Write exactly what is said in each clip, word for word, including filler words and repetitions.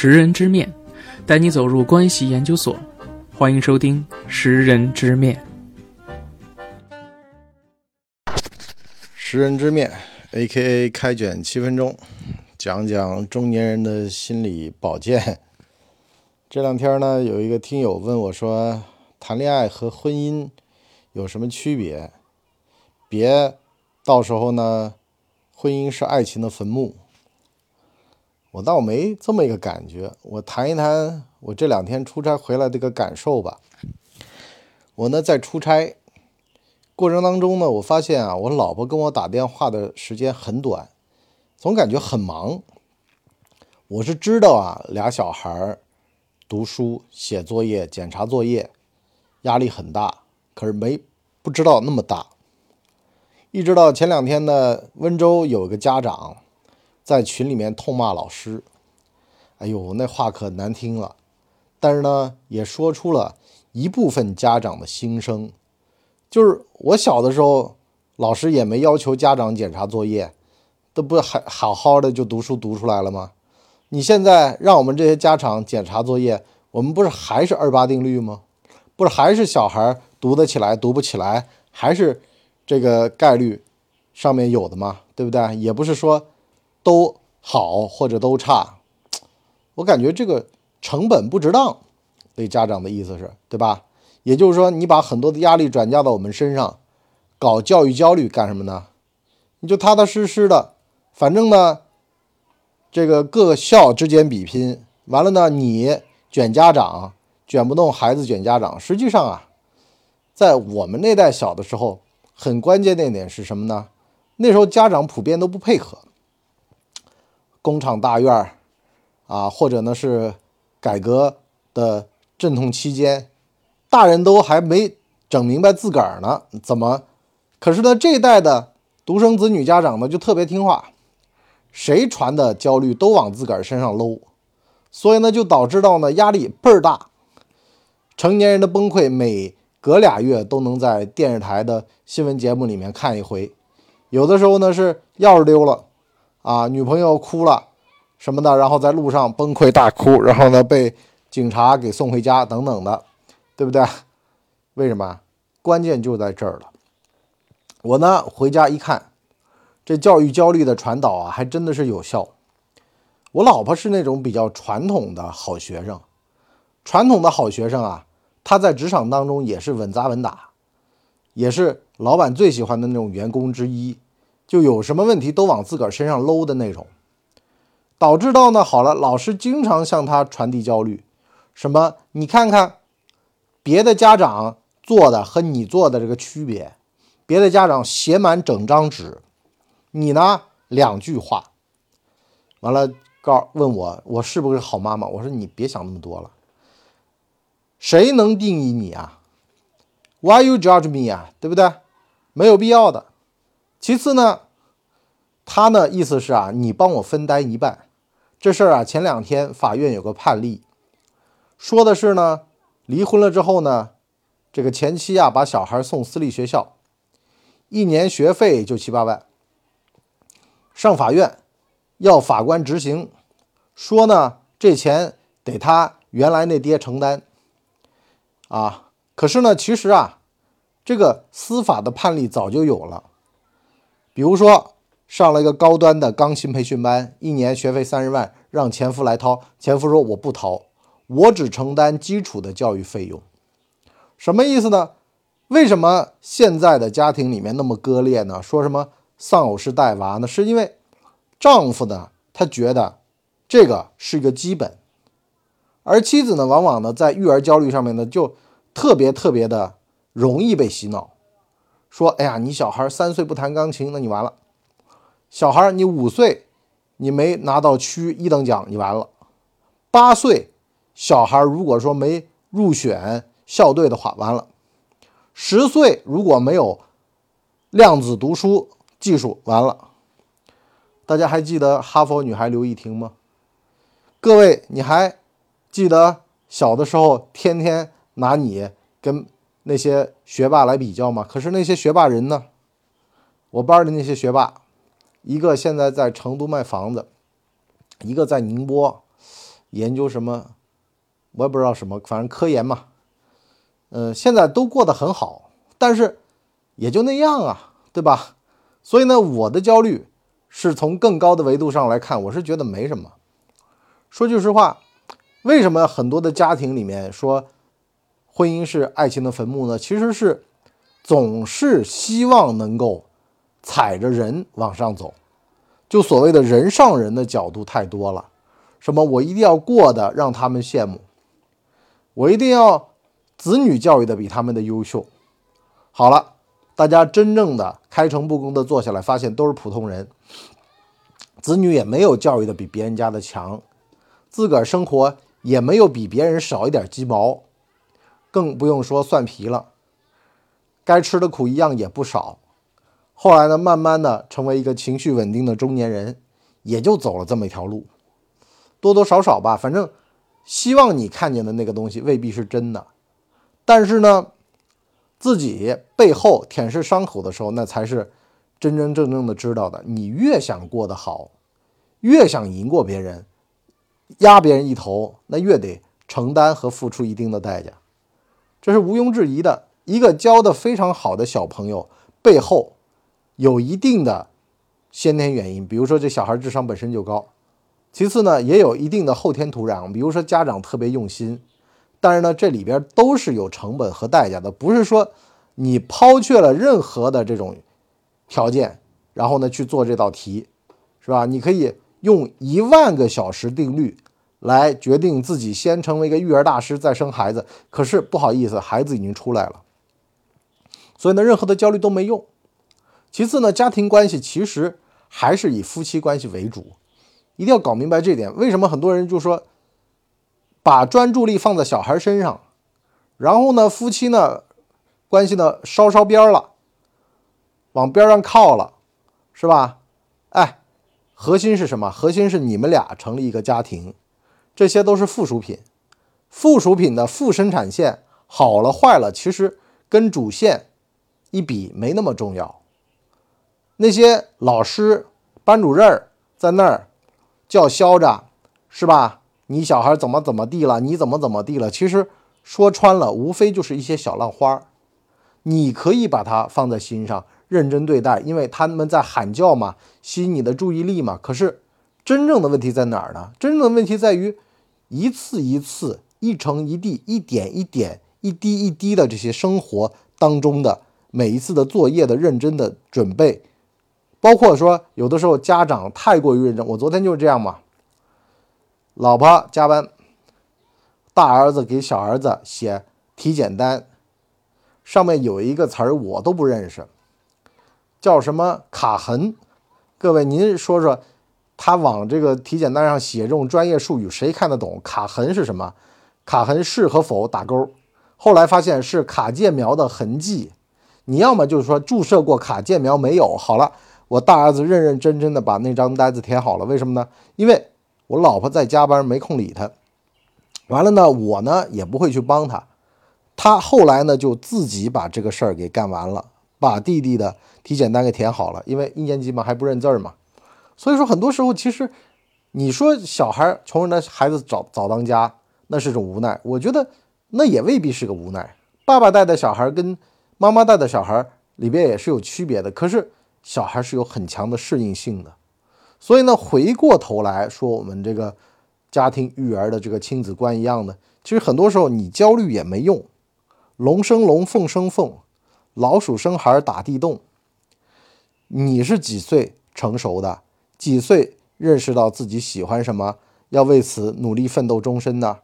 识人之面，带你走入关系研究所。欢迎收听识人之面。识人之面 A K A 开卷七分钟，讲讲中年人的心理保健。这两天呢，有一个听友问我说，谈恋爱和婚姻有什么区别？别到时候呢，婚姻是爱情的坟墓。我倒没这么一个感觉，我谈一谈我这两天出差回来的一个感受吧。我呢在出差过程当中呢，我发现啊，我老婆跟我打电话的时间很短，总感觉很忙。我是知道啊，俩小孩读书、写作业、检查作业，压力很大，可是没不知道那么大。一直到前两天呢，温州有个家长在群里面痛骂老师，哎呦，那话可难听了，但是呢也说出了一部分家长的心声。就是我小的时候，老师也没要求家长检查作业，都不还好好的就读书读出来了吗？你现在让我们这些家长检查作业，我们不是还是二八定律吗？不是还是小孩读得起来读不起来，还是这个概率上面有的吗？对不对？也不是说都好或者都差，我感觉这个成本不值当，对家长的意思是，对吧？也就是说，你把很多的压力转嫁到我们身上，搞教育焦虑干什么呢？你就踏踏实实的，反正呢，这个各校之间比拼，完了呢，你卷家长，卷不动孩子卷家长。实际上啊，在我们那代小的时候，很关键的一点是什么呢？那时候家长普遍都不配合。工厂大院啊，或者呢是改革的阵痛期间，大人都还没整明白自个儿呢，怎么？可是呢，这一代的独生子女家长呢就特别听话，谁传的焦虑都往自个儿身上搂，所以呢就导致到呢压力倍儿大。成年人的崩溃，每隔俩月都能在电视台的新闻节目里面看一回，有的时候呢是钥匙丢了。啊，女朋友哭了什么的，然后在路上崩溃大哭，然后呢被警察给送回家等等的，对不对？为什么？关键就在这儿了。我呢回家一看，这教育焦虑的传导啊，还真的是有效。我老婆是那种比较传统的好学生，传统的好学生啊，她在职场当中也是稳扎稳打，也是老板最喜欢的那种员工之一。就有什么问题都往自个儿身上搂的那种，导致到呢，好了，老师经常向他传递焦虑，什么你看看别的家长做的和你做的这个区别，别的家长写满整张纸，你呢两句话，完了告问我我是不是好妈妈，我说你别想那么多了，谁能定义你啊 ？Why you judge me 啊？对不对？没有必要的。其次呢，他呢意思是啊，你帮我分担一半。这事儿啊，前两天法院有个判例，说的是呢，离婚了之后呢，这个前妻啊把小孩送私立学校，一年学费就七八万，上法院要法官执行，说呢这钱得他原来那爹承担啊。可是呢，其实啊，这个司法的判例早就有了。比如说上了一个高端的钢琴培训班，一年学费三十万，让前夫来掏，前夫说我不掏，我只承担基础的教育费用。什么意思呢？为什么现在的家庭里面那么割裂呢？说什么丧偶式带娃呢？是因为丈夫呢他觉得这个是一个基本，而妻子呢往往呢在育儿焦虑上面呢就特别特别的容易被洗脑。说哎呀，你小孩三岁不弹钢琴，那你完了。小孩你五岁你没拿到区一等奖，你完了。八岁小孩如果说没入选校队的话，完了。十岁如果没有量子读书技术，完了。大家还记得哈佛女孩刘亦婷吗？各位，你还记得小的时候天天拿你跟那些学霸来比较嘛？可是那些学霸人呢，我班的那些学霸，一个现在在成都卖房子，一个在宁波，研究什么，我也不知道什么，反正科研嘛，呃，现在都过得很好，但是也就那样啊，对吧？所以呢，我的焦虑是从更高的维度上来看，我是觉得没什么。说句实话，为什么很多的家庭里面说婚姻是爱情的坟墓呢？其实是总是希望能够踩着人往上走，就所谓的人上人的角度太多了。什么我一定要过得让他们羡慕，我一定要子女教育的比他们的优秀。好了，大家真正的开诚布公的坐下来，发现都是普通人，子女也没有教育的比别人家的强，自个儿生活也没有比别人少一点鸡毛，更不用说蒜皮了，该吃的苦一样也不少。后来呢，慢慢的成为一个情绪稳定的中年人，也就走了这么一条路，多多少少吧，反正希望你看见的那个东西未必是真的，但是呢，自己背后舔舐伤口的时候，那才是真真正正的知道的。你越想过得好，越想赢过别人，压别人一头，那越得承担和付出一定的代价，这是毋庸置疑的。一个教得非常好的小朋友，背后有一定的先天原因，比如说这小孩智商本身就高，其次呢，也有一定的后天土壤，比如说家长特别用心，但是呢，这里边都是有成本和代价的，不是说你抛却了任何的这种条件，然后呢去做这道题，是吧？你可以用一万个小时定律来决定自己先成为一个育儿大师，再生孩子，可是不好意思，孩子已经出来了，所以呢，任何的焦虑都没用。其次呢，家庭关系其实还是以夫妻关系为主，一定要搞明白这点。为什么很多人就说把专注力放在小孩身上，然后呢，夫妻呢关系呢稍稍边了，往边上靠了，是吧？哎，核心是什么？核心是你们俩成立一个家庭，这些都是附属品。附属品的副生产线好了坏了，其实跟主线一比没那么重要。那些老师、班主任在那儿叫嚣着，是吧？你小孩怎么怎么地了，你怎么怎么地了，其实说穿了，无非就是一些小浪花。你可以把它放在心上，认真对待，因为他们在喊叫嘛，吸引你的注意力嘛。可是真正的问题在哪儿呢？真正的问题在于一次一次、一成一地、一点一点、一滴一滴的这些生活当中的每一次的作业的认真的准备，包括说有的时候家长太过于认真。我昨天就是这样嘛，老婆加班，大儿子给小儿子写体检单，上面有一个词儿我都不认识，叫什么卡痕。各位您说说，他往这个体检单上写这种专业术语，谁看得懂？卡痕是什么？卡痕是和否打勾，后来发现是卡介苗的痕迹，你要么就是说注射过卡介苗没有。好了，我大儿子认认真真的把那张单子填好了，为什么呢？因为我老婆在加班，没空理他。完了呢，我呢也不会去帮他，他后来呢就自己把这个事儿给干完了，把弟弟的体检单给填好了，因为一年级嘛还不认字嘛。所以说很多时候其实你说小孩穷人的孩子早早当家，那是种无奈，我觉得那也未必是个无奈。爸爸带的小孩跟妈妈带的小孩里边也是有区别的，可是小孩是有很强的适应性的。所以呢，回过头来说我们这个家庭育儿的这个亲子观一样的，其实很多时候你焦虑也没用，龙生龙，凤生凤，老鼠生孩打地洞。你是几岁成熟的？几岁认识到自己喜欢什么，要为此努力奋斗终身呢？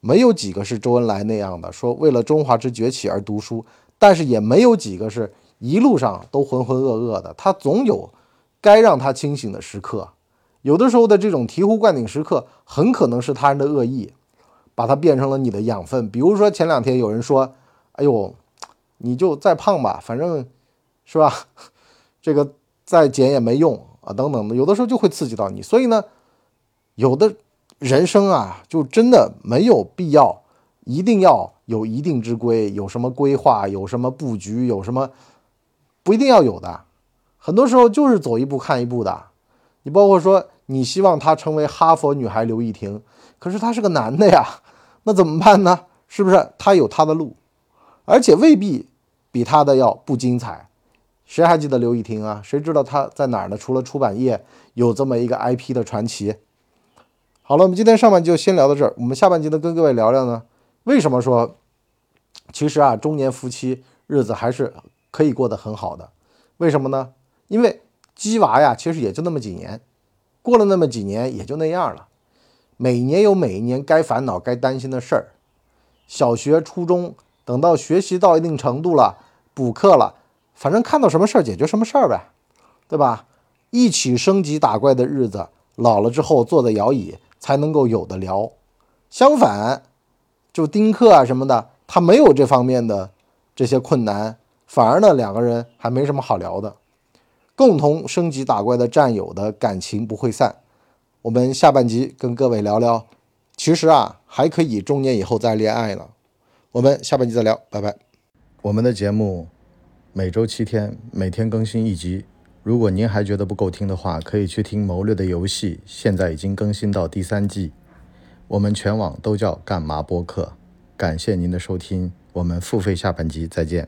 没有几个是周恩来那样的说为了中华之崛起而读书，但是也没有几个是一路上都浑浑噩噩的，他总有该让他清醒的时刻。有的时候的这种醍醐灌顶时刻，很可能是他人的恶意把它变成了你的养分。比如说前两天有人说，哎呦，你就再胖吧，反正是吧，这个再减也没用啊，等等的，有的时候就会刺激到你。所以呢，有的人生啊就真的没有必要一定要有一定之规，有什么规划，有什么布局，有什么不一定要有的，很多时候就是走一步看一步的。你包括说你希望他成为哈佛女孩刘亦婷，可是他是个男的呀，那怎么办呢？是不是他有他的路，而且未必比他的要不精彩。谁还记得刘亦婷啊？谁知道他在哪儿呢？除了出版业有这么一个 I P 的传奇。好了，我们今天上半集就先聊到这儿，我们下半集呢跟各位聊聊呢，为什么说其实啊中年夫妻日子还是可以过得很好的。为什么呢？因为鸡娃呀其实也就那么几年，过了那么几年也就那样了，每年有每一年该烦恼该担心的事儿。小学初中等到学习到一定程度了，补课了，反正看到什么事儿解决什么事儿呗，对吧？一起升级打怪的日子，老了之后坐在摇椅才能够有的聊。相反，就丁克啊什么的，他没有这方面的这些困难，反而呢两个人还没什么好聊的。共同升级打怪的战友的感情不会散。我们下半集跟各位聊聊，其实啊还可以中年以后再恋爱呢。我们下半集再聊，拜拜。我们的节目每周七天，每天更新一集。如果您还觉得不够听的话，可以去听《谋略的游戏》，现在已经更新到第三季。我们全网都叫干嘛播客。感谢您的收听，我们付费下半集再见。